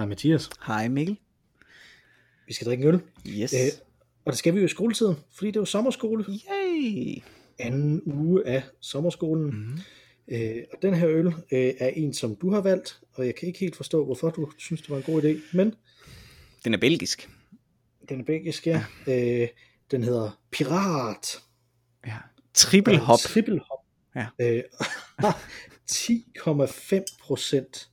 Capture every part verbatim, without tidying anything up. Hej Mathias. Hej Mikkel. Vi skal drikke en øl. Yes. Æ, og det skal vi jo i skoletiden, fordi det er jo sommerskole. Yay! Anden uge af sommerskolen. Mm-hmm. Æ, og den her øl øh, er en, som du har valgt, og jeg kan ikke helt forstå, hvorfor du synes, det var en god idé, men... Den er belgisk. Den er belgisk, ja. ja. Æ, den hedder Pirat. Ja. Triple Hop. Triple Hop. Ja. Æ, ti komma fem procent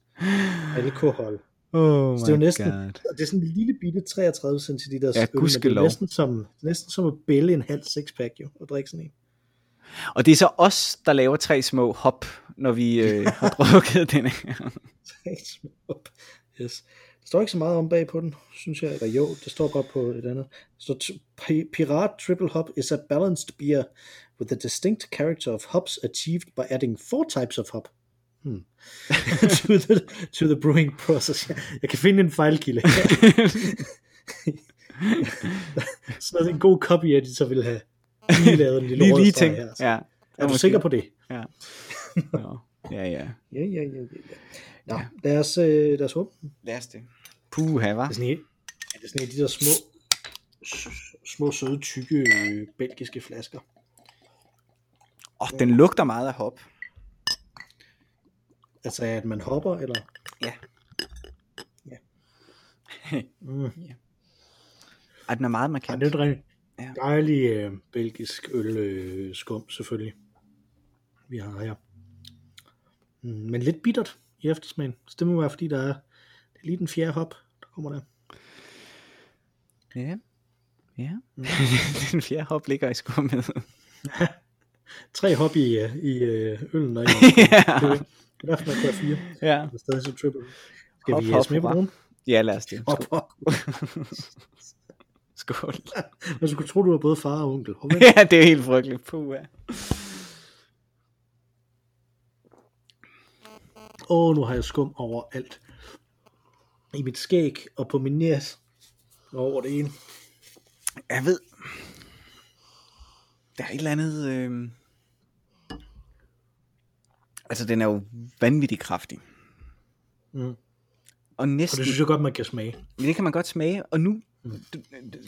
alkohol. Oh, så det er jo næsten, og det er sådan en lille bitte treogtredive centiliter, ja, øl, det er næsten som, næsten som at bælge en halv sixpack jo, og drikke sådan en. Og det er så os, der laver tre små hop, når vi øh, har drukket den her. Tre små hop, yes. Der står ikke så meget om bag på den, synes jeg, eller jo, det står godt på et andet. Så Pirat Triple Hop is a balanced beer with the distinct character of hops achieved by adding four types of hop. Hmm. to, the, to the brewing process. Jeg kan finde en fejlkilde. Sådan en god copy editor ville have lige lavet en lille lige, lige ting. Her, ja. Er du sikker på det? Ja. No. Ja, ja. Ja, ja, ja, ja. Nå, ja. Lad os, øh, lad os håbe. Lad os det. Puha, hva? Det er sådan en, ja, det er sådan en af de der små, små søde, tykke, øh, belgiske flasker. Åh, oh, den lugter meget af hop. Altså, at man hopper, eller? Ja. Ja. Mm. Ja. Ej, den er meget markant. Ja, det er en ja. dejlig øh, belgisk øl, øh, skum, selvfølgelig. Vi har her. Mm, men lidt bittert i eftersmagen. Så det må være, fordi der er, det er lige den fjerde hop, der kommer der. Ja. Ja. Mm. Den fjerde hop ligger i skummet. Ja. Tre hop i, i øh, øllen. Og i ja. Det er derfor, man kører fire. Ja. Det er stadig så triple. Skal hop, vi hop, med på nogen? Ja, lad os det. Hop, hop. Skål. Man skulle tro, du var både far og onkel. Ja, det er helt frygteligt. Puh, ja. Åh, oh, nu har jeg skum over alt. I mit skæg og på min næs. Over det ene. Jeg ved. Der er et eller andet... Øh... Altså, den er jo vanvittigt kraftig. Mm. Og næsten... Og det synes jeg godt, man kan smage. Det kan man godt smage. Og nu, mm.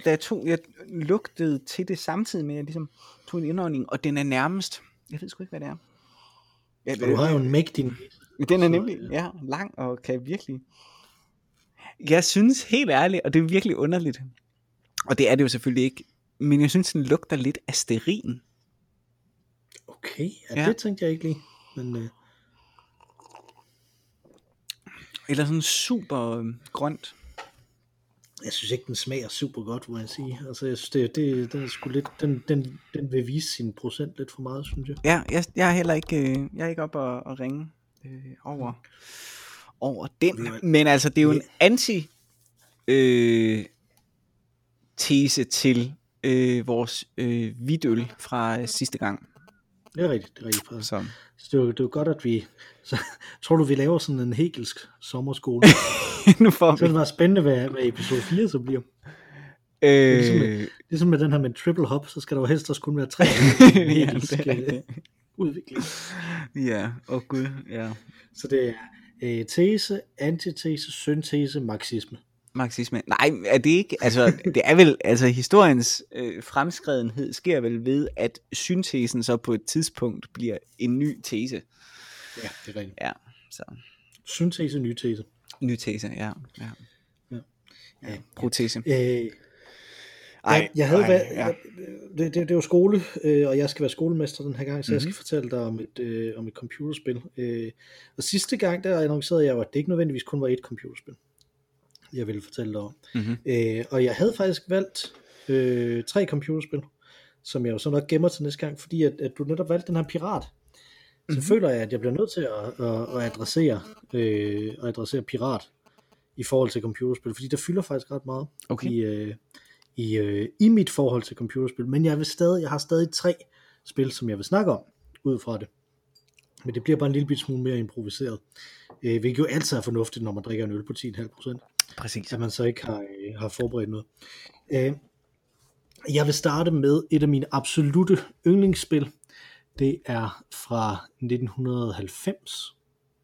da jeg tog... Jeg lugtede til det samtidig med, at jeg ligesom tog en indånding, og den er nærmest... Jeg ved sgu ikke, hvad det er. Ja, du har jo en mægtig... Den er nemlig ja, lang, og kan virkelig... Jeg synes helt ærligt, og det er virkelig underligt, og det er det jo selvfølgelig ikke, men jeg synes, den lugter lidt af sterin. Okay, ja, ja. Det tænkte jeg ikke lige. Men, øh... eller sådan super øh, grønt. Jeg synes ikke den smager super godt, må jeg sige. Altså jeg synes det, det, det er sgu lidt, den, den, den vil vise sin procent lidt for meget, synes jeg. Ja, jeg, jeg er heller ikke, øh, jeg er ikke op og, og ringe øh, over over den. Men altså det er jo en anti øh, tese til øh, vores øh, hvidøl fra øh, sidste gang. Det er rigtigt, det er rigtigt. Så det er, jo, det er jo godt, at vi... Så, tror du, vi laver sådan en hegelsk sommerskole? Nu får vi. Så det var spændende, hvad, hvad episode fire så bliver. Øh... Det er ligesom, med, ligesom med den her med triple hop, så skal der jo helst også kun være tre hegelske ja, det udvikling. Ja, åh oh gud, ja. Så det er øh, tese, antitese, syntese, marxisme. Marxisme, nej, er det ikke, altså det er vel, altså historiens øh, fremskredenhed sker vel ved, at syntesen så på et tidspunkt bliver en ny tese. Ja, det er rigtigt. Ja, så. Syntese, ny tese. Ny tese, ja. Ja, ja. Ja, protese. Ja. Øh, ej, jeg, jeg havde ej, været, ja. jeg, det, det, det var skole, øh, og jeg skal være skolemester den her gang, så mm-hmm. jeg skal fortælle dig om et, øh, om et computerspil. Øh, og sidste gang, der annoncerede jeg, at det ikke nødvendigvis kun var et computerspil, jeg ville fortælle dig om. Mm-hmm. Øh, og jeg havde faktisk valgt øh, tre computerspil, som jeg jo så nok gemmer til næste gang, fordi at, at du netop valgte den her pirat. Mm-hmm. Så føler jeg, at jeg bliver nødt til at, at, at, adressere, øh, at adressere pirat i forhold til computerspil, fordi der fylder faktisk ret meget okay. i, øh, i, øh, i mit forhold til computerspil, men jeg, vil stadig, jeg har stadig tre spil, som jeg vil snakke om ud fra det. Men det bliver bare en lille bit smule mere improviseret, øh, hvilket jo altid er fornuftigt, når man drikker en øl på ti komma fem procent. Præcis. At man så ikke har, øh, har forberedt noget. Øh, jeg vil starte med et af mine absolutte yndlingsspil. Det er fra nitten halvfems,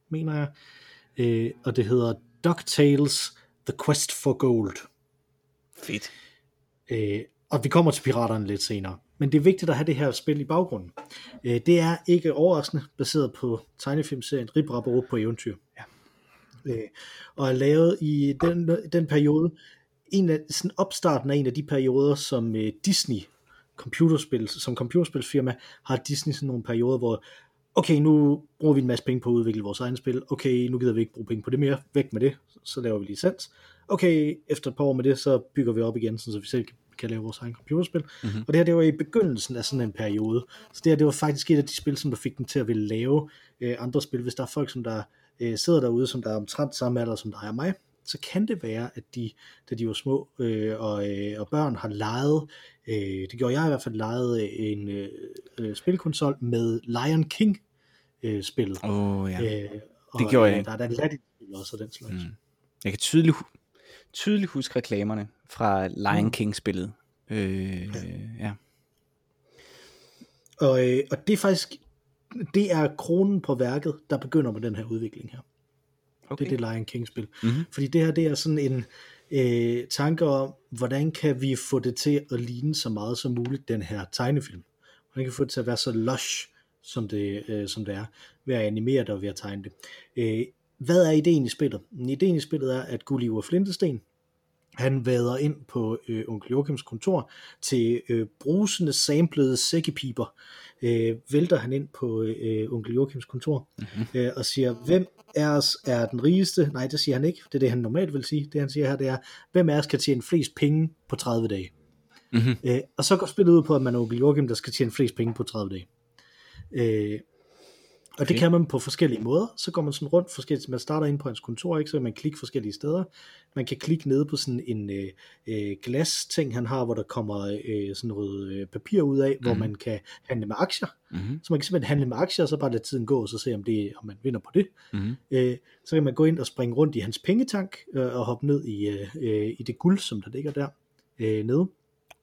mener jeg. Øh, og det hedder DuckTales The Quest for Gold. Fedt. Øh, og vi kommer til piraterne lidt senere. Men det er vigtigt at have det her spil i baggrunden. Øh, det er ikke overraskende baseret på tegnefilmserien Rip, Rap og Rup på eventyr. Ja. Øh, og er lavet i den, den periode, en af, sådan opstarten af en af de perioder, som øh, Disney computerspil, som computerspilsfirma har Disney sådan nogle perioder, hvor okay, nu bruger vi en masse penge på at udvikle vores egne spil, okay, nu gider vi ikke bruge penge på det mere, væk med det, så laver vi licens, okay, efter et par år med det, så bygger vi op igen, så vi selv kan lave vores egne computerspil, mm-hmm. og det her, det var i begyndelsen af sådan en periode, så det her, det var faktisk et af de spil, som der fik dem til at ville lave øh, andre spil. Hvis der er folk, som der øh, sidder derude, som der er omtrent samme alder som dig og mig, så kan det være, at de, da de var små øh, og, øh, og børn, har leget, øh, det gjorde jeg i hvert fald, leget en øh, spilkonsol med Lion King øh, spillet. Åh oh, ja, øh, og, det gjorde øh, jeg. Der er da ladt i spillet også, den slags. Mm. Jeg kan tydeligt, tydeligt huske reklamerne fra Lion King spillet. Øh, ja. Øh, ja. Og, øh, og det er faktisk, det er kronen på værket, der begynder med den her udvikling her. Okay. Det er det Lion King-spil. Mm-hmm. Fordi det her, det er sådan en øh, tanke om, hvordan kan vi få det til at ligne så meget som muligt den her tegnefilm? Hvordan kan vi få det til at være så lush, som det, øh, som det er, ved at animere det og ved at tegne det? Øh, hvad er ideen i spillet? Ideen i spillet er, at Gulliver Flintesten, han vader ind på øh, onkel Joachims kontor til øh, brusende, samplede sækkepiber. Øh, vælter han ind på øh, onkel Joachims kontor mm-hmm. øh, og siger, hvem af os er den rigeste? Nej, det siger han ikke. Det er det, han normalt vil sige. Det, han siger her, det er, hvem af os kan tjene flest penge på tredive dage? Mm-hmm. Øh, og så går spillet ud på, at man er onkel Joachim, der skal tjene flest penge på tredive dage. Øh, Og okay. det kan man på forskellige måder. Så går man sådan rundt forskelligt. Man starter ind på hans kontor, ikke? Så man klikker forskellige steder. Man kan klikke nede på sådan en øh, glas ting, han har, hvor der kommer øh, sådan noget øh, papir ud af, mm-hmm. hvor man kan handle med aktier. Mm-hmm. Så man kan simpelthen handle med aktier, og så bare lade tiden gå, og så se, om, det, om man vinder på det. Mm-hmm. Øh, så kan man gå ind og springe rundt i hans pengetank, øh, og hoppe ned i, øh, i det guld, som der ligger der øh, nede.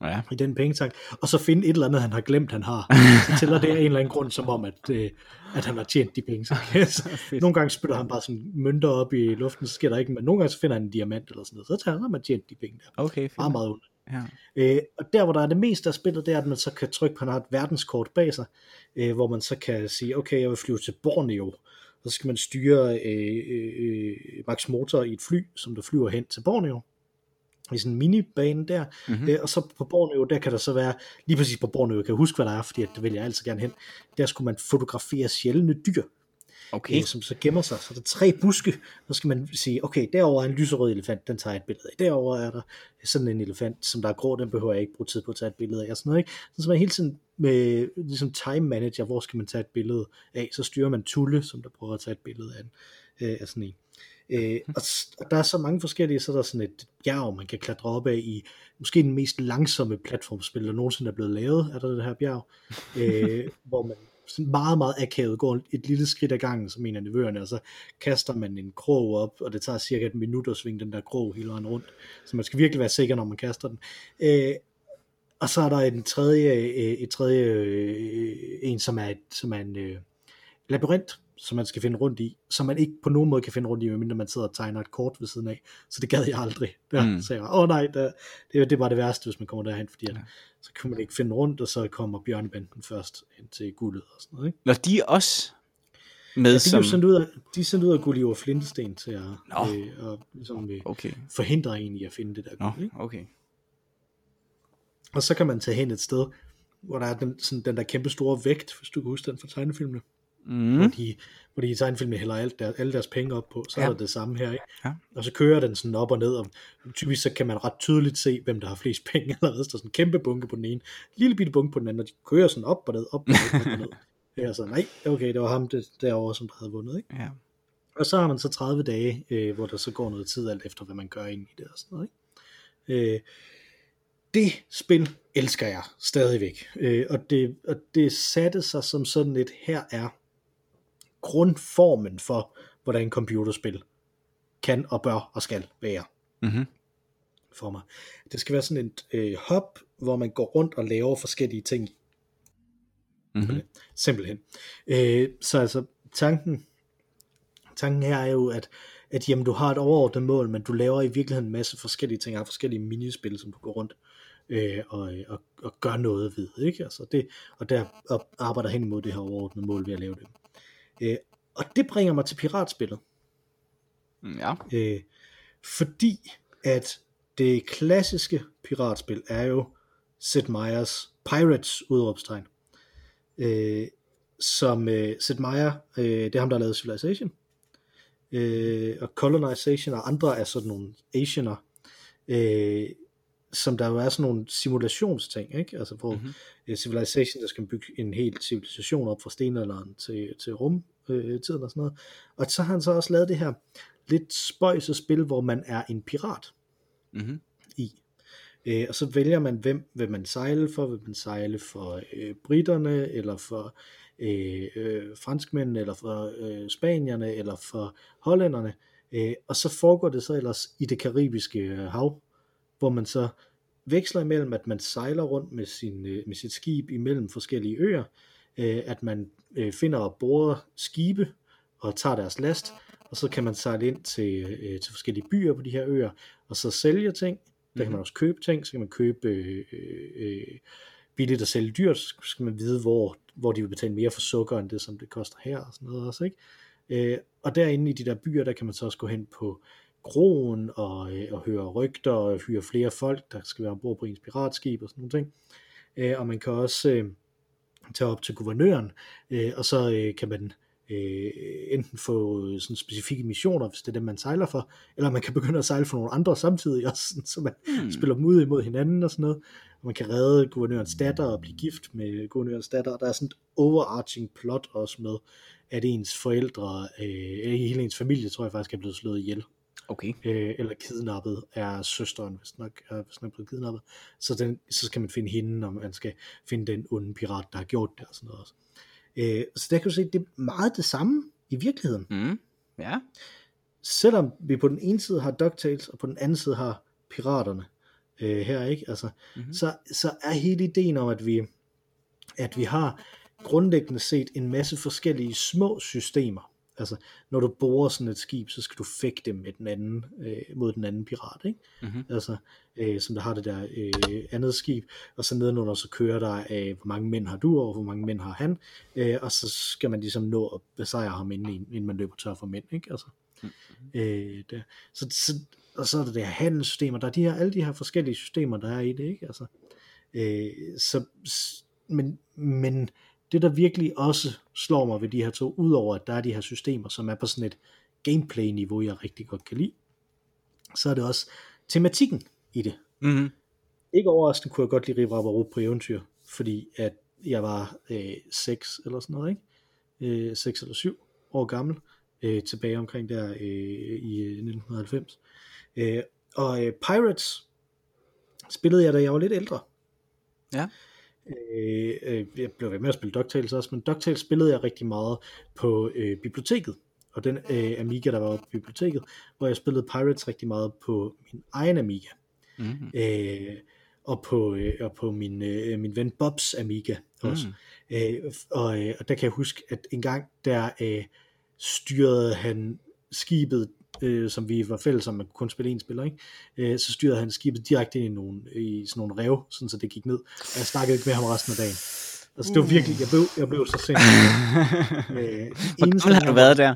Ja. I den pengetank, og så finde et eller andet, han har glemt, han har. Så tæller det af en eller anden grund, som om, at, øh, at han har tjent de penge. Nogle gange spytter han bare sådan mønter op i luften, så sker der ikke, men nogle gange så finder han en diamant eller sådan noget, så tager han, at tjent de penge der. Okay, fint. Meget, meget ondt. Ja. Øh, og der, hvor der er det meste af spillet, det er, at man så kan trykke på, han har et verdenskort bag sig, øh, hvor man så kan sige, okay, jeg vil flyve til Borneo. Så skal man styre øh, øh, Max Motor i et fly, som der flyver hen til Borneo. I sådan en minibane der, mm-hmm. øh, og så på Borneo, der kan der så være, lige præcis på Borneo, jeg kan huske, hvad der er, fordi det vil jeg altid gerne hen, der skulle man fotografere sjældne dyr, okay. øh, som så gemmer sig, så der er tre buske, så skal man sige, okay, derover er en lyserød elefant, den tager jeg et billede af, derover er der sådan en elefant, som der er grå, den behøver jeg ikke bruge tid på at tage et billede af, og sådan noget, ikke? Så man hele tiden med, ligesom time manager, hvor skal man tage et billede af, så styrer man Tulle, som der prøver at tage et billede af, øh, af sådan en. Øh, og, og der er så mange forskellige, så er der sådan et bjerg, man kan klatre op af i måske den mest langsomme platformspil, der nogensinde er blevet lavet, er der det her bjerg, øh, hvor man sådan meget, meget akavet går et lille skridt ad gangen, som en af nevøerne, og så kaster man en krog op, og det tager cirka et minut at svinge den der krog hele vejen rundt, så man skal virkelig være sikker, når man kaster den. Øh, og så er der en tredje, et tredje en, som er, et, som er en øh, labyrint, som man skal finde rundt i, som man ikke på nogen måde kan finde rundt i, medmindre man sidder og tegner et kort ved siden af, så det gad jeg aldrig. Der mm. sagde jeg, åh oh, nej, der, det, det var det værste, hvis man kommer derhen, fordi ja. at, så kan man ikke finde rundt, og så kommer bjørnebanden først hen til guldet og sådan noget. Ikke? Når de er også med ja, de som... Sendt ud af, de er sendt ud af Gulliver Flintesten til at no. øh, ligesom, øh, okay. forhindre en i at finde det der no. guld. Ikke? Okay. Og så kan man tage hen et sted, hvor der er den, sådan, den der kæmpe store vægt, hvis du kan huske den fra tegnefilmene. Mm. Hvor, de, hvor de i tegnefilmen hælder alt der, alle deres penge op på, så ja. er det det samme her, ikke? Ja. Og så kører den sådan op og ned, og typisk så kan man ret tydeligt se, hvem der har flest penge allerede. Så der er sådan en kæmpe bunke på den ene, lille bitte bunke på den anden, og de kører sådan op og ned, op og ned, op og ned. Ja, så nej, okay, det var ham det, derovre, som havde vundet, ikke? Ja. Og så har man så tredive dage, øh, hvor der så går noget tid alt efter, hvad man gør ind i det og sådan noget, ikke? Øh, det spil elsker jeg stadigvæk, øh, og, det, og det satte sig som sådan et, her er grundformen for, hvordan computerspil kan og bør og skal være mm-hmm. for mig. Det skal være sådan et øh, hop, hvor man går rundt og laver forskellige ting. Mm-hmm. Simpelthen. Øh, så altså, tanken, tanken her er jo, at, at jamen, du har et overordnet mål, men du laver i virkeligheden en masse forskellige ting, har forskellige minispil, som du går rundt øh, og, og, og gør noget ved, ikke? Altså det, og der og arbejder hen imod det her overordnet mål ved at lave det. Øh, og det bringer mig til piratspillet. Ja. Øh, fordi at det klassiske piratspil er jo Sid Meier's Pirates udråbstegn. Øh, som øh, Sid Meier, øh, det er ham, der har lavet Civilization, øh, og Colonization, og andre af sådan nogle Asianer, øh, som der jo er sådan nogle simulationsting, ikke? Altså hvor mm-hmm. uh, Civilization, der skal bygge en hel civilisation op fra stenalderen til, til rumtiden øh, og sådan noget. Og så har han så også lavet det her lidt spøjse spil, hvor man er en pirat mm-hmm. i. Øh, og så vælger man, hvem vil man sejle for, vil man sejle for øh, briterne, eller for øh, øh, franskmændene, eller for øh, spanierne, eller for hollænderne, øh, og så foregår det så ellers i det karibiske øh, hav, hvor man så veksler imellem, at man sejler rundt med, sin, øh, med sit skib imellem forskellige øer, øh, at man øh, finder og borer skibe, og tager deres last, og så kan man sejle ind til, øh, til forskellige byer på de her øer, og så sælge ting. Der kan man også købe ting, så kan man købe øh, øh, billigt og sælge dyrt, så skal man vide, hvor, hvor de vil betale mere for sukker, end det, som det koster her, og sådan noget også, ikke? Øh, og derinde i de der byer, der kan man så også gå hen på kroen, og, øh, og høre rygter, og hyre flere folk, der skal være ombord på ens piratskib, og sådan nogle ting. Øh, og man kan også øh, tage op til guvernøren, øh, og så øh, kan man øh, enten få sådan specifikke missioner, hvis det er dem, man sejler for, eller man kan begynde at sejle for nogle andre samtidig også, sådan, så man hmm. spiller dem ud imod hinanden og sådan noget. Og man kan redde guvernørens datter og blive gift med guvernørens datter, og der er sådan et overarching plot også med, at ens forældre, øh, hele ens familie, tror jeg faktisk er blevet slået ihjel. Okay. Øh, eller kidnappet er søsteren, hvis nok er, hvis nok er blevet kidnappet. Så, den, så skal man finde hende, og man skal finde den onde pirat, der har gjort det og sådan noget også. Så der kan du se, det er meget det samme i virkeligheden. Mm, ja. Selvom vi på den ene side har DuckTales, og på den anden side har piraterne øh, her, ikke? Altså, mm-hmm. så, så er hele ideen om, at vi, at vi har grundlæggende set en masse forskellige små systemer. Altså, når du borer sådan et skib, så skal du fægte med den anden, øh, mod den anden pirat, ikke? Mm-hmm. Altså, øh, som der har det der øh, andet skib, og så nedenunder så kører der, øh, hvor mange mænd har du, og hvor mange mænd har han, øh, og så skal man ligesom nå at besejre ham, inden, inden man løber tør for mænd, ikke? Altså, mm-hmm. øh, der. Så, så, og så er der det her handelssystemer, der er de her, alle de her forskellige systemer, der er i det, ikke? Altså, øh, så, men, men det, der virkelig også slår mig ved de her to, udover at der er de her systemer, som er på sådan et gameplay-niveau, jeg rigtig godt kan lide, så er det også tematikken i det. Mm-hmm. Ikke overraskende kunne jeg godt lide Rip, Rap og Rup på eventyr, fordi at jeg var øh, seks eller sådan noget, ikke? Øh, seks eller syv år gammel, øh, tilbage omkring der øh, i nitten halvfems. Øh, og øh, Pirates spillede jeg, da jeg var lidt ældre. Ja. Øh, øh, jeg blev ved med at spille DuckTales også, men DuckTales spillede jeg rigtig meget på øh, biblioteket, og den øh, Amiga, der var oppe i biblioteket, hvor jeg spillede Pirates rigtig meget på min egen Amiga, mm-hmm. øh, og, på, øh, og på min, øh, min ven Bobs Amiga også, mm. øh, og, øh, og der kan jeg huske, at en gang der øh, styrede han skibet, Øh, som vi var fælles om, man kunne kun spille en spiller, ikke? Øh, så styrede han skibet direkte ind i, nogle, i sådan nogle rev, sådan så det gik ned, og jeg snakkede ikke med ham resten af dagen. Altså det var virkelig, jeg blev, jeg blev så sindssygt. øh, Hvor gammel har du været der?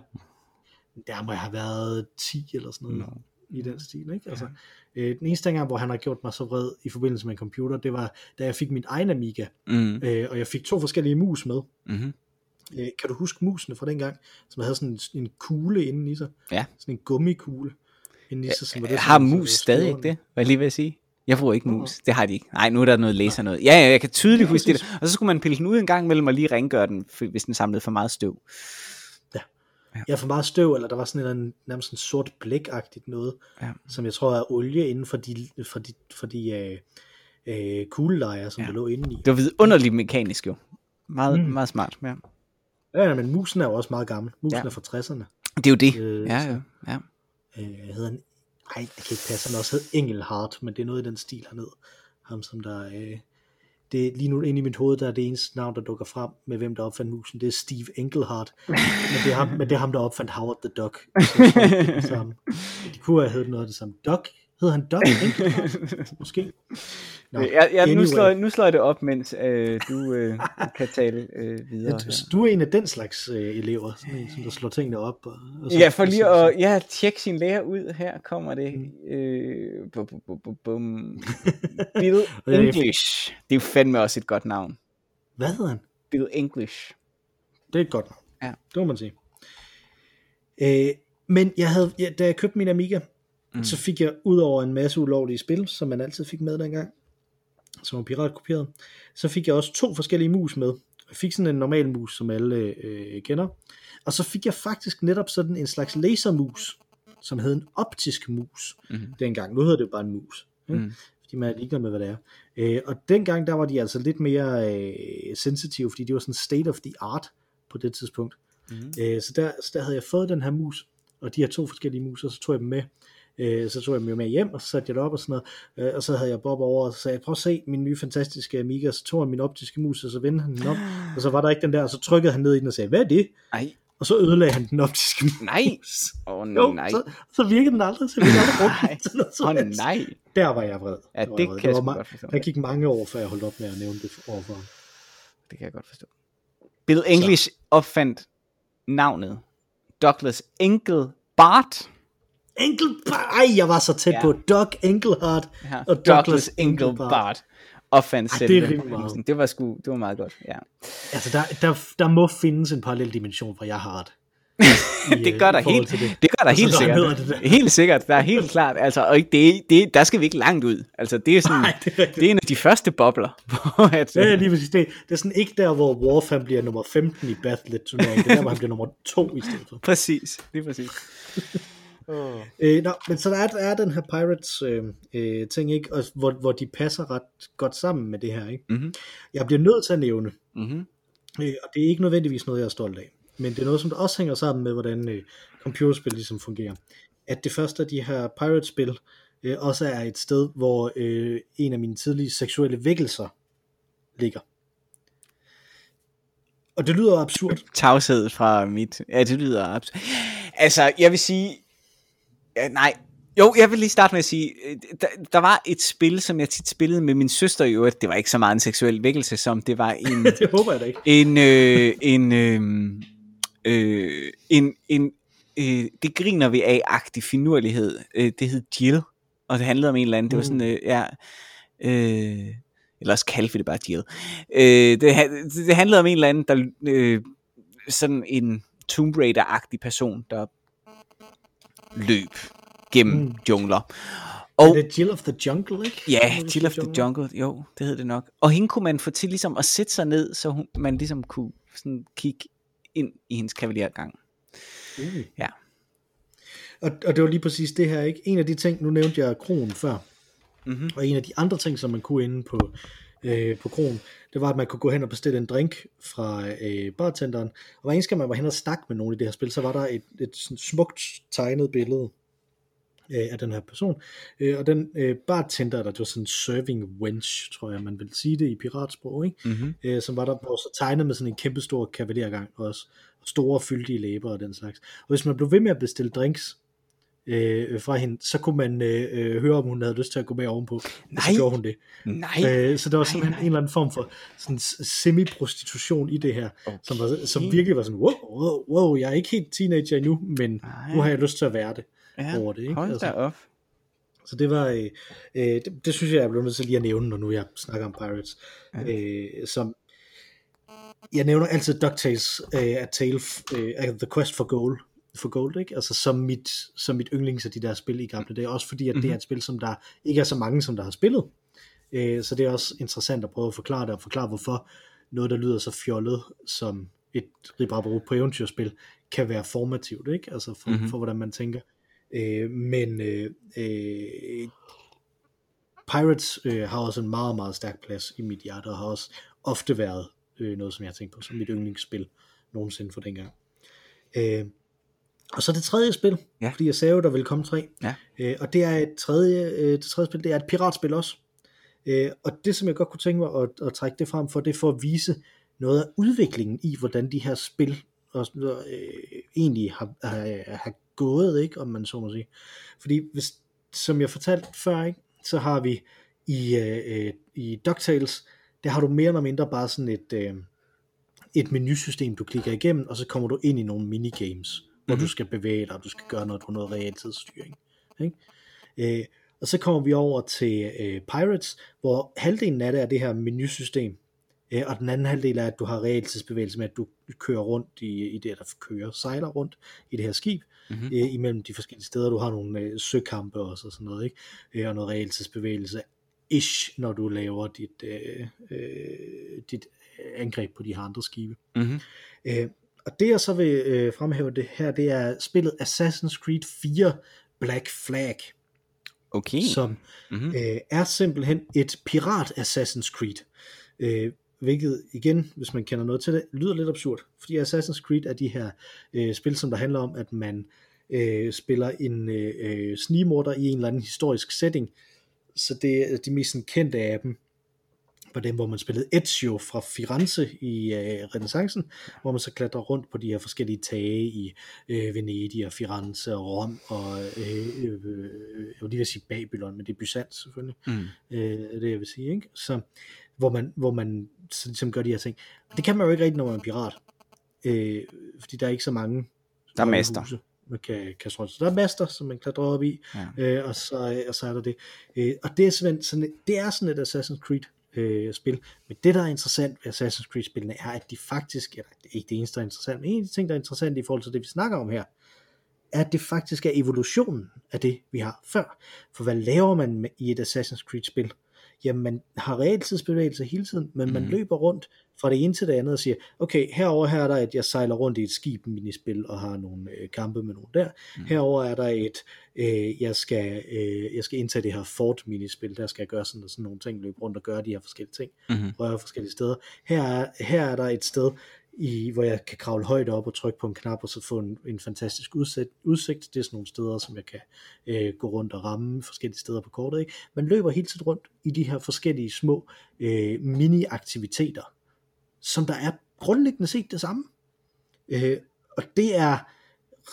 Der må jeg have været ti eller sådan noget, no. i den stil, ikke? Altså, øh, den eneste gang, hvor han har gjort mig så vred i forbindelse med en computer, det var, da jeg fik min egen Amiga, mm. øh, og jeg fik to forskellige mus med. Mm-hmm. Kan du huske musene fra dengang, som havde sådan en kugle inden i sig? Ja. Sådan en gummikugle inden i sig. Som var det, har sådan, mus stadig ikke det? Hvad jeg lige vil sige? Jeg bruger ikke mus. Det har de ikke. Nej, nu er der noget laser noget. Ja, ja, jeg kan tydeligt ja, huske det. Og så skulle man pille den ud en gang mellem og lige rengøre den, hvis den samlede for meget støv. Ja. Ja, for meget støv, eller der var sådan en eller anden, nærmest sådan sort blækagtigt noget, ja. Som jeg tror er olie inden for de, for de, for de øh, øh, kuglelejer, som ja. Der lå inde i. Det var vidunderligt mekanisk jo. Meget, mm. meget smart, ja. Ja, men musen er jo også meget gammel. Musen ja. Er fra tresserne. Det er jo det. Øh, ja, ja. ja. Øh, hedder han... Ej, det kan ikke passe. Han også hed Engelbart, men det er noget i den stil hernede. Ham, som der øh, det lige nu inde i mit hoved, der er det eneste navn, der dukker frem med hvem der opfandt musen, det er Steve Englehart, men det er ham, men det er ham der opfandt Howard the Duck. Så de kunne have heddet noget af det samme. Duck? Hed han Duck Englehart? Måske? Nå, jeg, jeg, anyway. nu, slår, nu slår jeg det op, mens øh, du øh, kan tale øh, videre. Ja, du er en af den slags øh, elever, sådan, som der slår tingene op. Og, og så, ja, for lige at ja, tjekke sin lærer ud, her kommer det. Mm. Øh, bu, bu, bu, bu, bum. Bill English. Det er jo fandme også et godt navn. Hvad hedder han? Bill English. Det er et godt navn, ja. Det må man sige. Øh, men jeg havde, ja, da jeg købte min Amiga, mm. så fik jeg ud over en masse ulovlige spil, som man altid fik med dengang, som var piratkopieret, så fik jeg også to forskellige mus med. Jeg fik sådan en normal mus, som alle øh, kender, og så fik jeg faktisk netop sådan en slags lasermus, som hed en optisk mus, mm-hmm. dengang. Nu hedder det jo bare en mus, ikke? Mm. Fordi man er ligeglad med, hvad det er. Øh, og dengang, der var de altså lidt mere øh, sensitive, fordi det var sådan state of the art på det tidspunkt. Mm-hmm. Øh, så, der, så der havde jeg fået den her mus, og de her to forskellige mus, og så tog jeg dem med. Så tog jeg mig med hjem, og så satte jeg det op og sådan noget, og så havde jeg Bob over, og så sagde jeg, prøv at se min nye fantastiske Amiga, så tog han min optiske mus, og så vendte han den op, og så var der ikke den der, og så trykkede han ned i den og sagde, hvad er det? Ej. Og så ødelagde han den optiske mus. Nej, åh oh, no, nej. Så, så virkede den aldrig, så virkede den aldrig. Åh oh, nej. Der var jeg vred. Ja, det, det vred. kan jeg godt forstå. Der gik mange år, før jeg holdt op med at nævne det overfor ham. Det kan jeg godt forstå. Bill English så. opfandt navnet Douglas Engelbart. Engelbart, ej, jeg var så tæt ja. på Doug Engelhardt ja. og Douglas, Douglas Engelbart offense. Ej, det, er det, det var sgu, det var meget godt. Ja. Altså der, der, der må findes en parallel dimension, hvor jeg har ret. I, det gør der helt, det. det gør der altså, helt der sikkert. Det der. Helt sikkert, der er helt klart. Altså, og det, det, der skal vi ikke langt ud. Altså, det er sådan, Ej, det, er det er en af de første bobler. at, ja, lige præcis det. Det er sådan ikke der, hvor Warfam bliver nummer femten i Bathlet-turneringen. Det er der, hvor han bliver nummer to i stedet for. Præcis, det er præcis. Oh. Øh, no, men så der er, der er den her Pirates øh, øh, ting, ikke? Og hvor, hvor de passer ret godt sammen med det her, ikke? Mm-hmm. Jeg bliver nødt til at nævne mm-hmm. øh, og det er ikke nødvendigvis noget jeg er stolt af, men det er noget som der også hænger sammen med hvordan øh, computerspil ligesom fungerer, at det første af de her Pirates-spil øh, også er et sted hvor øh, en af mine tidlige seksuelle vækkelser ligger. Og det lyder absurd. Tavshed fra mit Ja det lyder absurd Altså jeg vil sige Ja, nej, jo, jeg vil lige starte med at sige, der, der var et spil, som jeg tit spillede med min søster i øvrigt. Det var ikke så meget en seksuel vækkelse, som det var en... det håber jeg da ikke. En, øh, en, øh, øh, en, en øh, det griner vi af-agtig finurlighed. Det hed Jill, og det handlede om en eller anden. Det var sådan, øh, ja... Øh, eller også kaldte vi det bare Jill. Øh, det, det handlede om en eller anden, der... Øh, sådan en Tomb Raider-agtig person, der... løb gennem mm. jungler. Og det er Jill of the Jungle, ikke? Ja, Jill, Jill of the jungle. jungle, jo, det hed det nok. Og hende kunne man få til ligesom at sætte sig ned, så hun, man ligesom kunne sådan kigge ind i hendes kavalergang. Mm. Ja. Og, og det var lige præcis det her, ikke? En af de ting, nu nævnte jeg kronen før, mm-hmm. og en af de andre ting, som man kunne inde på, øh, på kronen, det var, at man kunne gå hen og bestille en drink fra øh, bartenderen. Og hver eneste gang man var hen og snakke med nogen i det her spil, så var der et, et sådan smukt tegnet billede øh, af den her person. Øh, og den øh, bartender, der var sådan en serving wench, tror jeg, man vil sige det i piratsprog, ikke? Mm-hmm. Øh, som var der på, så tegnet med sådan en kæmpe stor kavalergang også. Og store fyldige læber og den slags. Og hvis man blev ved med at bestille drinks Øh, fra hende, så kunne man øh, høre om hun havde lyst til at gå med ovenpå. Nej. Så gjorde hun det. Nej. Øh, så der var nej, simpelthen nej. en eller anden form for sådan semi-prostitution i det her, okay. som, var, som virkelig var sådan wow, wow, wow, jeg er ikke helt teenager endnu, men nej. nu har jeg lyst til at være det ja, over det. Ikke? Hold da op. Så det var, øh, øh, det, det synes jeg, jeg blev nødt til lige at nævne, når nu jeg snakker om Pirates. Ja. Øh, som jeg nævner altid DuckTales uh, A Tale uh, The Quest for Gold. for Gold, ikke? Altså som mit, som mit yndlings af de der spil i gamle dage, også fordi at det er et spil, som der ikke er så mange, som der har spillet. Øh, så det er også interessant at prøve at forklare det, og forklare hvorfor noget, der lyder så fjollet som et Rip og Rup på eventyrspil, kan være formativt, ikke? Altså for, mm-hmm. for hvordan man tænker. Øh, men øh, øh, Pirates øh, har også en meget, meget stærk plads i mit hjerte, og har også ofte været øh, noget, som jeg har tænkt på som mit yndlingsspil nogensinde for dengang. Øh, Og så det tredje spil, ja. fordi jeg sagde jo, der ville komme tre. Ja. Øh, og det er et tredje, øh, det tredje spil, det er et piratspil også. Øh, og det, som jeg godt kunne tænke mig at, at trække det frem for, det er for at vise noget af udviklingen i, hvordan de her spil og, øh, egentlig har, har, har gået, ikke, om man så må sige. Fordi, hvis, som jeg fortalte før, ikke, så har vi i, øh, i DuckTales, der har du mere eller mindre bare sådan et, øh, et menusystem, du klikker igennem, og så kommer du ind i nogle minigames, hvor mm-hmm. du skal bevæge dig, og du skal gøre noget, du har noget realtidsstyring. Ikke? Øh, og så kommer vi over til øh, Pirates, hvor halvdelen af det er det her menusystem, øh, og den anden halvdel er, at du har realtidsbevægelse med, at du kører rundt i, i det, der kører, sejler rundt i det her skib, mm-hmm. øh, imellem de forskellige steder. Du har nogle øh, søkampe også, og sådan noget, ikke? Øh, og noget realtidsbevægelse ish, når du laver dit, øh, øh, dit angreb på de her andre skibe. Mm-hmm. Øh, og det jeg så vil øh, fremhæve det her, det er spillet Assassin's Creed fire Black Flag, okay. som mm-hmm. øh, er simpelthen et pirat Assassin's Creed, øh, hvilket igen, hvis man kender noget til det, lyder lidt absurd, fordi Assassin's Creed er de her øh, spil, som der handler om, at man øh, spiller en øh, snigmorder i en eller anden historisk setting. Så det er de mest sådan kendte af dem, var dem, hvor man spillede Ezio fra Firenze i øh, renæssancen, hvor man så klatrer rundt på de her forskellige tage i øh, Venedig og Firenze og Rom og øh, øh, øh, jeg vil sige Babylon, men det er Byzans selvfølgelig, mm. øh, det jeg vil sige, ikke? Så, hvor man, hvor man så ligesom gør de her ting. Og det kan man jo ikke rigtig, når man er pirat, øh, fordi der er ikke så mange. Der er mester. Man kan, kan strømme. Så der er master, som man klatrer op i, ja. øh, og, så, og så er der det. Øh, og det er sådan et, det er sådan et Assassin's Creed-spil. Øh, men det, der er interessant ved Assassin's Creed-spillene, er, at de faktisk, eller det er ikke det eneste, der er interessant, men en af de ting, der er interessant i forhold til det, vi snakker om her, er, at det faktisk er evolutionen af det, vi har før. For hvad laver man i et Assassin's Creed-spil? Jamen, man har realtidsbevægelser hele tiden, men man mm. løber rundt fra det ene til det andet og siger, okay, herover her er der, at jeg sejler rundt i et skib minispil og har nogle øh, kampe med nogle der. Mm. Herover er der et, øh, jeg skal øh, jeg skal indtage det her fort minispil, der skal jeg gøre sådan og sådan nogle ting, løbe rundt og gøre de her forskellige ting, mm-hmm. røre forskellige steder. Her er, her er der et sted, i, hvor jeg kan kravle højt op og trykke på en knap og så få en, en fantastisk udsigt, udsigt. Det er sådan nogle steder, som jeg kan øh, gå rundt og ramme forskellige steder på kortet, ikke? Man løber hele tiden rundt i de her forskellige små øh, mini-aktiviteter, som der er grundlæggende set det samme. Øh, og det er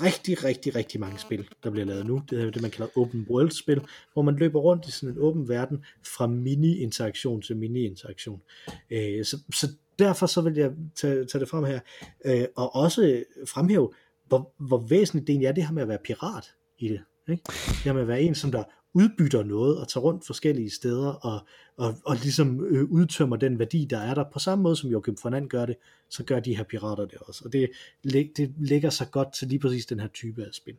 rigtig, rigtig, rigtig mange spil, der bliver lavet nu. Det er det, man kalder open world-spil, hvor man løber rundt i sådan en åben verden fra mini-interaktion til mini-interaktion. Øh, så, så derfor så vil jeg tage, tage det frem her, øh, og også fremhæve, hvor, hvor væsentligt det egentlig er, det her med at være pirat i det. Ikke? Det her med at være en, som der udbytter noget og tager rundt forskellige steder og, og, og ligesom udtømmer den værdi, der er der. På samme måde som Joachim Fernand gør det, så gør de her pirater det også. Og det, det lægger sig godt til lige præcis den her type af spil.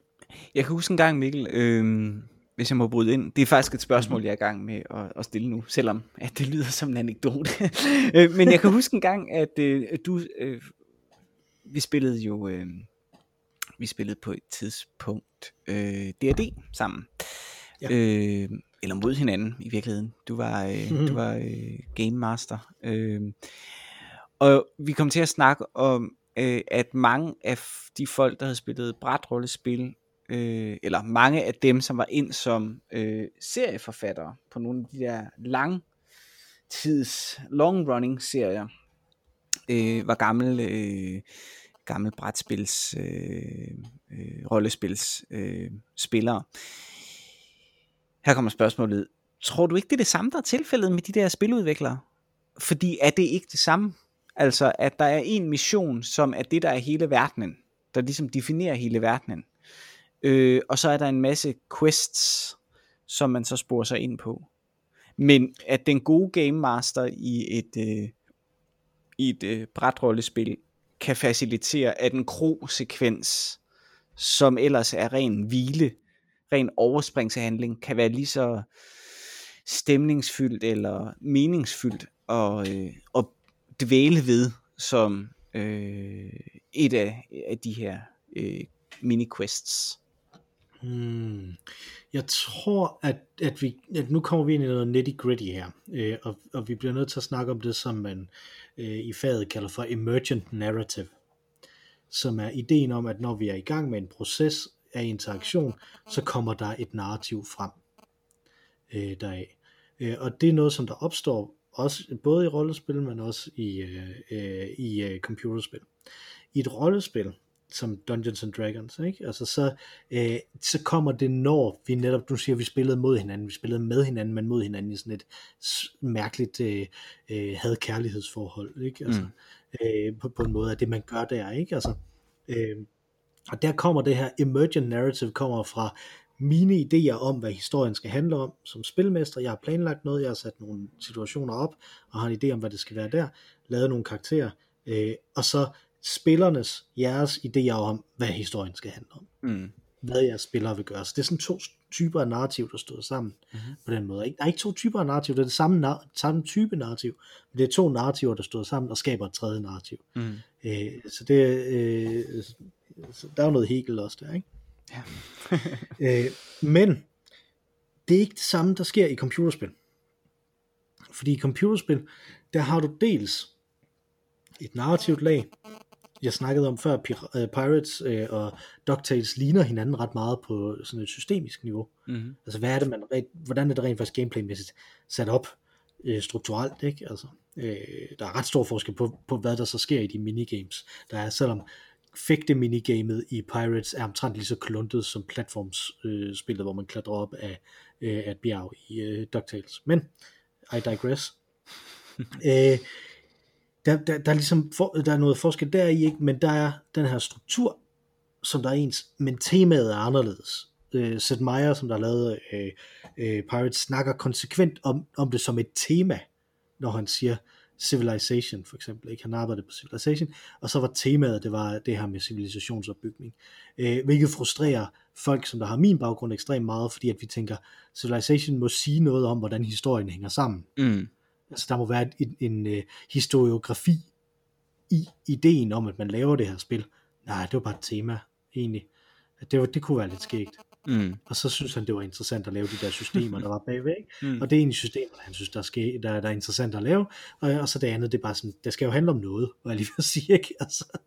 Jeg kan huske en gang, Mikkel, øh, hvis jeg må bryde ind. Det er faktisk et spørgsmål, jeg er i gang med at, at stille nu, selvom at det lyder som en anekdote. Men jeg kan huske en gang, at øh, du... Øh, vi spillede jo... Øh, vi spillede på et tidspunkt øh, D og D sammen. Ja. Øh, eller mod hinanden i virkeligheden. Du var, øh, mm-hmm. du var øh, game master. Øh, og vi kom til at snakke om, øh, at mange af de folk, der havde spillet brætrollespil, øh, eller mange af dem, som var ind som øh, serieforfattere på nogle af de der langtids, long-running serier, øh, var gammel, øh, gammel brætspils, øh, øh, rollespils øh, spillere. Her kommer spørgsmålet. Tror du ikke, det er det samme, der er tilfældet med de der spiludviklere? Fordi er det ikke det samme? Altså, at der er en mission, som er det, der er hele verdenen. Der ligesom definerer hele verdenen. Øh, og så er der en masse quests, som man så sporer sig ind på. Men at den gode game master i et, øh, i et øh, brætrollespil kan facilitere, at en krogsekvens, som ellers er ren hvile, ren overspringshandling, kan være lige så stemningsfyldt eller meningsfyldt og, øh, og dvæle ved som øh, et af, af de her øh, mini-quests. Hmm. Jeg tror, at, at, vi, at nu kommer vi ind i noget nitty-gritty her, øh, og, og vi bliver nødt til at snakke om det, som man øh, i faget kalder for emergent narrative, som er ideen om, at når vi er i gang med en proces af interaktion, så kommer der et narrativ frem øh, deraf. Øh, og det er noget, som der opstår også både i rollespil, men også i, øh, i øh, computerspil. I et rollespil som Dungeons and Dragons, ikke? Altså så, øh, så kommer det, når vi netop, du siger, vi spillede mod hinanden, vi spillede med hinanden, men mod hinanden i sådan et mærkeligt øh, had-kærlighedsforhold, ikke? Altså, mm. øh, på, på en måde af det, man gør der, ikke? Altså, øh, og der kommer det her emergent narrative, kommer fra mine idéer om, hvad historien skal handle om. Som spilmester, jeg har planlagt noget, jeg har sat nogle situationer op, og har en idé om, hvad det skal være der, lavet nogle karakterer, øh, og så spillernes, jeres idéer om, hvad historien skal handle om. Mm. Hvad jeres spillere vil gøre. Så det er sådan to typer af narrativ, der stod sammen mm-hmm. på den måde. Der er ikke to typer af narrativ, det er det samme, nar- samme type narrativ, men det er to narrativer, der stod sammen og skaber et tredje narrativ. Mm. Øh, så det øh, så der er jo noget Hegel også der, ikke? Ja. øh, men det er ikke det samme, der sker i computerspil. Fordi i computerspil, der har du dels et narrativt lag. Jeg snakkede om før, Pir- Pirates øh, og DuckTales ligner hinanden ret meget på sådan et systemisk niveau. Mm-hmm. Altså, hvad er det, man re- hvordan er det rent faktisk gameplaymæssigt sat op øh, strukturelt, ikke? Altså, øh, der er ret stor forskel på, på, hvad der så sker i de minigames. Der er, selvom fægte-minigamet i Pirates er omtrent lige så kluntet som platformspillet, øh, hvor man klatrer op af øh, et bjerg i øh, DuckTales. Men, I digress. øh, Der, der, der, er ligesom for, der er noget forskel deri, ikke? Men der er den her struktur, som der er ens, men temaet er anderledes. Øh, Sid Meier, som der lavede øh, øh, Pirates, snakker konsekvent om, om det som et tema, når han siger Civilization for eksempel. Ikke? Han arbejdede på Civilization, og så var temaet, det var det her med civilisationsopbygning. Øh, hvilket frustrerer folk, som der har min baggrund, ekstremt meget, fordi at vi tænker, Civilization må sige noget om, hvordan historien hænger sammen. Mm. Altså der må være en, en, en uh, historiografi i ideen om, at man laver det her spil. Nej, det var bare et tema egentlig. Det, var, det kunne være lidt skægt. Mm. Og så synes han, det var interessant at lave de der systemer, der var bagved. Mm. Og det er egentlig systemer, han synes, der er, skæ- der, der er interessant at lave. Og, og så det andet, det er bare sådan, det skal jo handle om noget, hvad jeg lige vil sige, ikke? Altså,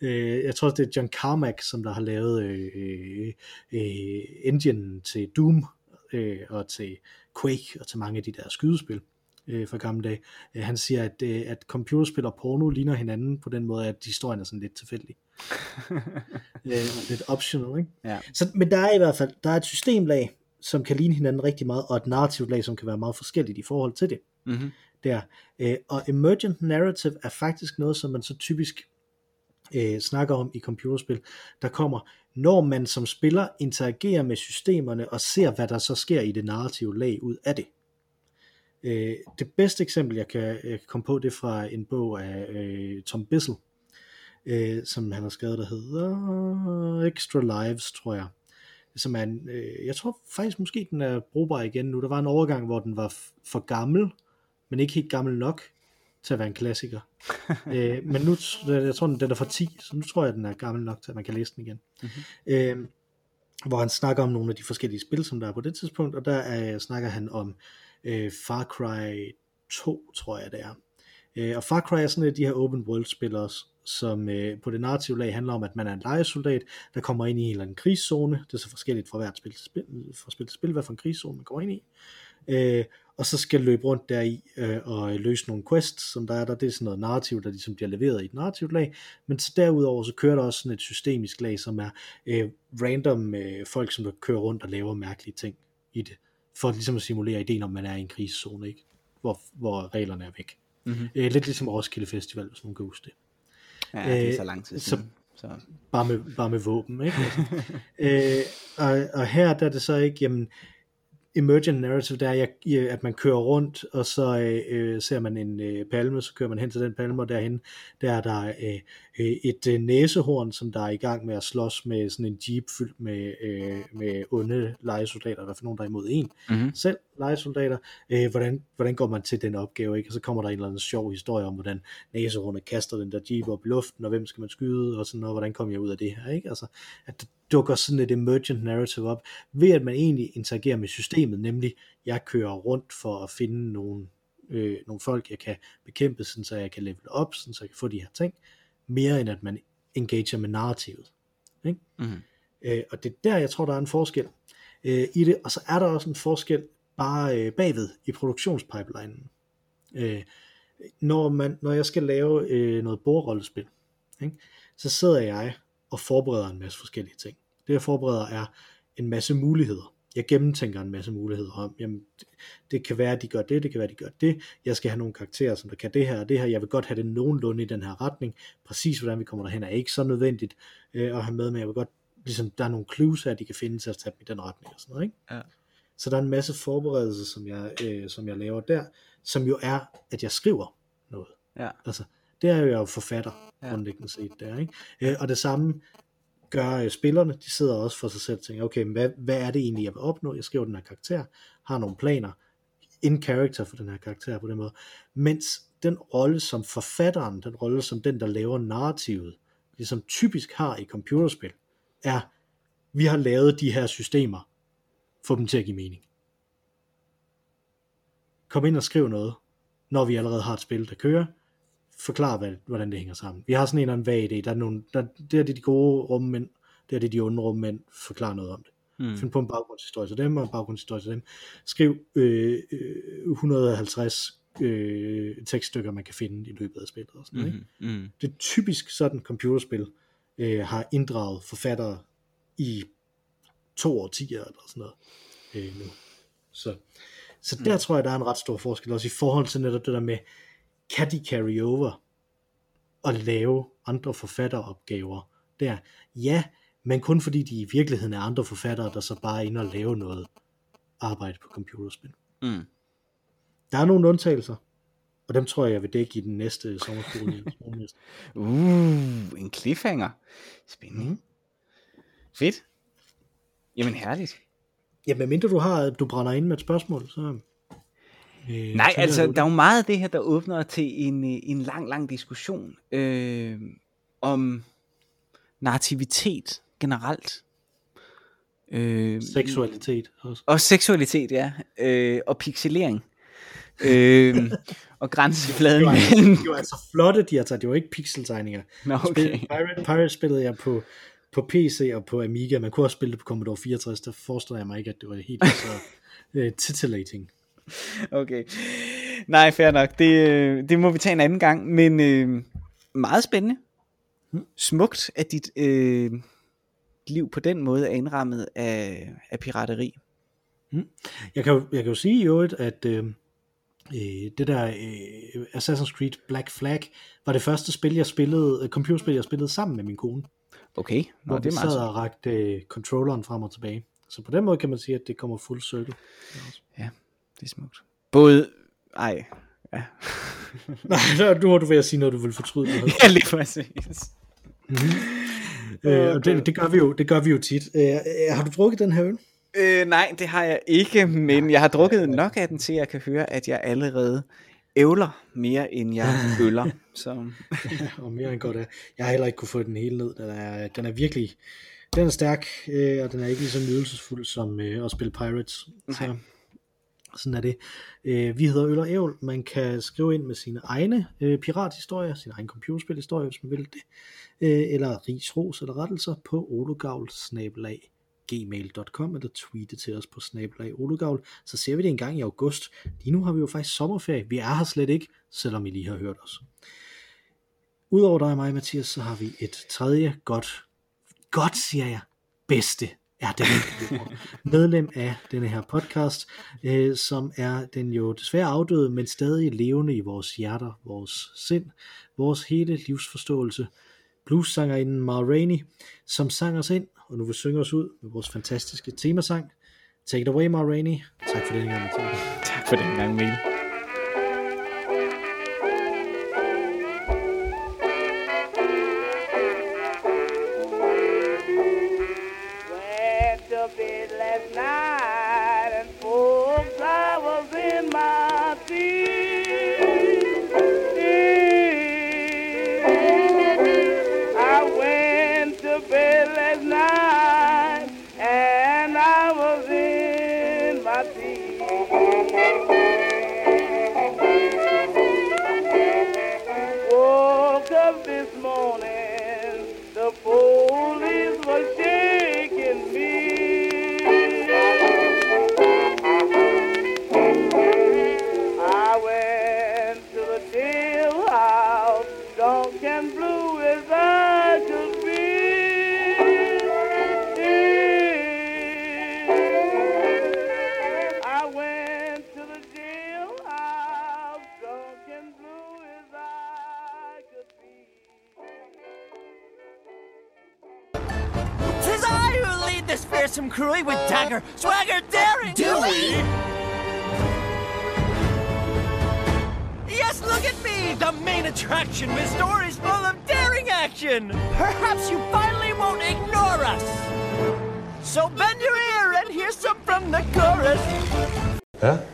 øh, jeg tror, det er John Carmack, som der har lavet øh, øh, engine til Doom øh, og til Quake og til mange af de der skydespil for gamle dage. Han siger, at, at computerspil og porno ligner hinanden på den måde, at historien er sådan lidt tilfældig. Lidt optional, ikke? Ja. Så, men der er i hvert fald der er et systemlag, som kan ligne hinanden rigtig meget, og et narrativt lag, som kan være meget forskelligt i forhold til det. Mm-hmm. Der. Og emergent narrative er faktisk noget, som man så typisk øh, snakker om i computerspil, der kommer, når man som spiller interagerer med systemerne og ser, hvad der så sker i det narrative lag ud af det. Øh, det bedste eksempel jeg kan, jeg kan komme på, det er fra en bog af øh, Tom Bissell, øh, som han har skrevet, der hedder Extra Lives, tror jeg, som er en, øh, jeg tror faktisk måske den er brugbar igen nu. Der var en overgang, hvor den var f- for gammel, men ikke helt gammel nok til at være en klassiker. øh, men nu, jeg tror den er for ti, så nu tror jeg den er gammel nok til at man kan læse den igen. Mm-hmm. øh, hvor han snakker om nogle af de forskellige spil, som der er på det tidspunkt, og der er, snakker han om Øh, Far Cry to, tror jeg det er. Øh, og Far Cry er sådan et af de her open world spil også, som øh, på det narrative lag handler om, at man er en lejesoldat, der kommer ind i en eller anden krigszone. Det er så forskelligt fra hvert spil til spil, fra spil til spil, hvad for en krigszone man går ind i. Øh, og så skal løbe rundt deri øh, og løse nogle quests, som der er der. Det er sådan noget narrativ, der ligesom bliver leveret i et narrativt lag. Men så derudover så kører der også sådan et systemisk lag, som er øh, random øh, folk, som der kører rundt og laver mærkelige ting i det, for ligesom at simulere ideen om, man er i en krigszone, ikke? Hvor, hvor reglerne er væk. Mm-hmm. Æ, lidt ligesom Roskilde Festival, hvis man kan huske det. Ja, det er så lang tid siden. Så, så. Bare, med, bare med våben, ikke? Æ, og, og her der er det så ikke, jamen, emergent narrative, der er, at man kører rundt, og så øh, ser man en øh, palme, så kører man hen til den palme, og derhen der er der øh, et øh, næsehorn, som der er i gang med at slås med sådan en jeep fyldt med, øh, med onde lejesoldater, der er for nogen, der er imod en mm-hmm. selv lejesoldater. Øh, hvordan, hvordan går man til den opgave, ikke? Og så kommer der en eller anden sjov historie om, hvordan næsehornet kaster den der jeep op i luften, og hvem skal man skyde, og sådan noget, hvordan kommer jeg ud af det her, ikke? Altså, at dukker sådan et emergent narrative op, ved at man egentlig interagerer med systemet, nemlig, jeg kører rundt for at finde nogle, øh, nogle folk, jeg kan bekæmpe, sådan så jeg kan level op, sådan så jeg kan få de her ting, mere end at man engager med narrativet. Ikke? Mm-hmm. Øh, og det er der, jeg tror, der er en forskel øh, i det, og så er der også en forskel bare øh, bagved i produktionspipelinen. Øh, når, man, når jeg skal lave øh, noget bordrollespil, ikke, så sidder jeg og forbereder en masse forskellige ting. Det jeg forbereder er en masse muligheder. Jeg gennemtænker en masse muligheder om, jamen, det kan være, at de gør det, det kan være, at de gør det. Jeg skal have nogle karakterer, som der kan det her og det her. Jeg vil godt have det nogenlunde i den her retning. Præcis hvordan vi kommer derhen er ikke så nødvendigt øh, at have med, men jeg vil godt, ligesom, der er nogle clues her, de kan finde til at tage dem i den retning og sådan noget, ikke? Ja. Så der er en masse forberedelser, som jeg, øh, som jeg laver der, som jo er, at jeg skriver noget. Ja. Altså, det er jo jeg jo forfatter, ja, grundlæggende set der, ikke? Øh, og det samme gør spillerne, de sidder også for sig selv og tænker, okay, hvad, hvad er det egentlig, jeg vil opnå? Jeg skriver den her karakter, har nogle planer, in character for den her karakter på den måde, mens den rolle som forfatteren, den rolle som den, der laver narrativet, ligesom typisk har i computerspil, er, vi har lavet de her systemer, få dem til at give mening. Kom ind og skriv noget, når vi allerede har et spil, der kører, forklare, hvordan det hænger sammen. Vi har sådan en eller anden vag idé. Der er nogle, der, der er det de gode rummænd, der er det de onde rummænd, forklare noget om det. Mm. Find på en baggrundshistorie til dem, og en baggrundshistorie til dem. Skriv øh, øh, et hundrede og halvtreds øh, tekststykker, man kan finde i løbet af spillet. Og sådan noget, mm. Ikke? Mm. Det er typisk sådan, computerspil øh, har inddraget forfattere i to årtier eller sådan noget øh, nu. Så, så der mm. tror jeg, der er en ret stor forskel, også i forhold til netop det der med, kan de carry over og lave andre forfatteropgaver der? Ja, men kun fordi de i virkeligheden er andre forfattere, der så bare er inde og lave noget arbejde på computerspil. Mm. Der er nogle undtagelser, og dem tror jeg, jeg vil dække i den næste sommerskole. uh, en cliffhanger. Spændende. Mm. Fedt. Jamen herligt. Jamen mindre du har, du brænder ind med et spørgsmål, så... Øh, Nej, altså, der er jo meget af det her, der åbner til en, en lang, lang diskussion øh, om narrativitet generelt. Øh, seksualitet også. Og seksualitet, ja. Øh, og pixelering. øh, og grænsefladen. Det er jo, jo altså flotte, de har taget. Det var ikke pixeltegninger. Nå, okay. Pirate, Pirate spillede jeg på... på P C og på Amiga. Man kunne også spille det på Commodore fireogtres, der forestiller jeg mig ikke, at det var helt så uh, titillating. Okay. Nej, fair nok. Det, det må vi tage en anden gang, men øh, meget spændende. Smukt, at dit øh, liv på den måde er indrammet af, af pirateri. Mm. Jeg, kan jo, jeg kan jo sige i øvrigt, at øh, det der øh, Assassin's Creed Black Flag var det første spil, jeg spillede, computerspil, jeg spillede sammen med min kone. Okay, nå, det er meget. Så har rakt øh, controlleren frem og tilbage. Så på den måde kan man sige, at det kommer fuld cirkel. Ja, det er smukt. Både, ej, ja. Nej, nu har du ved at sige noget, du vil fortryde. Ja, lige præcis. Mm-hmm. Okay. Øh, og det, det, gør vi jo, det gør vi jo tit. Øh, har du drukket den her øl? Øh, nej, det har jeg ikke, men jeg har drukket nok af den til, at jeg kan høre, at jeg allerede... ævler mere end jeg øller. Så. Ja, og mere end godt er. Jeg har heller ikke kunne få den hele ned. Den er, den er virkelig, den er stærk, øh, og den er ikke lige så nydelsesfuld som øh, at spille Pirates. Så, sådan er det. Øh, vi hedder Øl og Ævl. Man kan skrive ind med sine egne øh, pirathistorier, sine egne computerspilhistorier, hvis man vil det, øh, eller rigsros eller rettelser på ologavl bindestreg gmail punktum com eller tweete til os på snabel-a ologavl, så ser vi det en gang i august. Lige nu har vi jo faktisk sommerferie. Vi er her slet ikke, selvom I lige har hørt os. Udover dig og mig, Mathias, så har vi et tredje godt, godt siger jeg, bedste er det medlem af denne her podcast, øh, som er den jo desværre afdøde, men stadig levende i vores hjerter, vores sind, vores hele livsforståelse. Blues-sangerinden Mara Rainey, som sang os ind, og nu vil synge os ud med vores fantastiske temasang. Take it away, Mara Rainey. Tak for den gang, Mathias. Tak for den gang, Mikkel. And I was in my teens. Awesome Crew with Dagger, Swagger, Daring! Do we? Yes, look at me! The main attraction, Miss Door, is full of daring action! Perhaps you finally won't ignore us! So bend your ear and hear some from the chorus! Huh?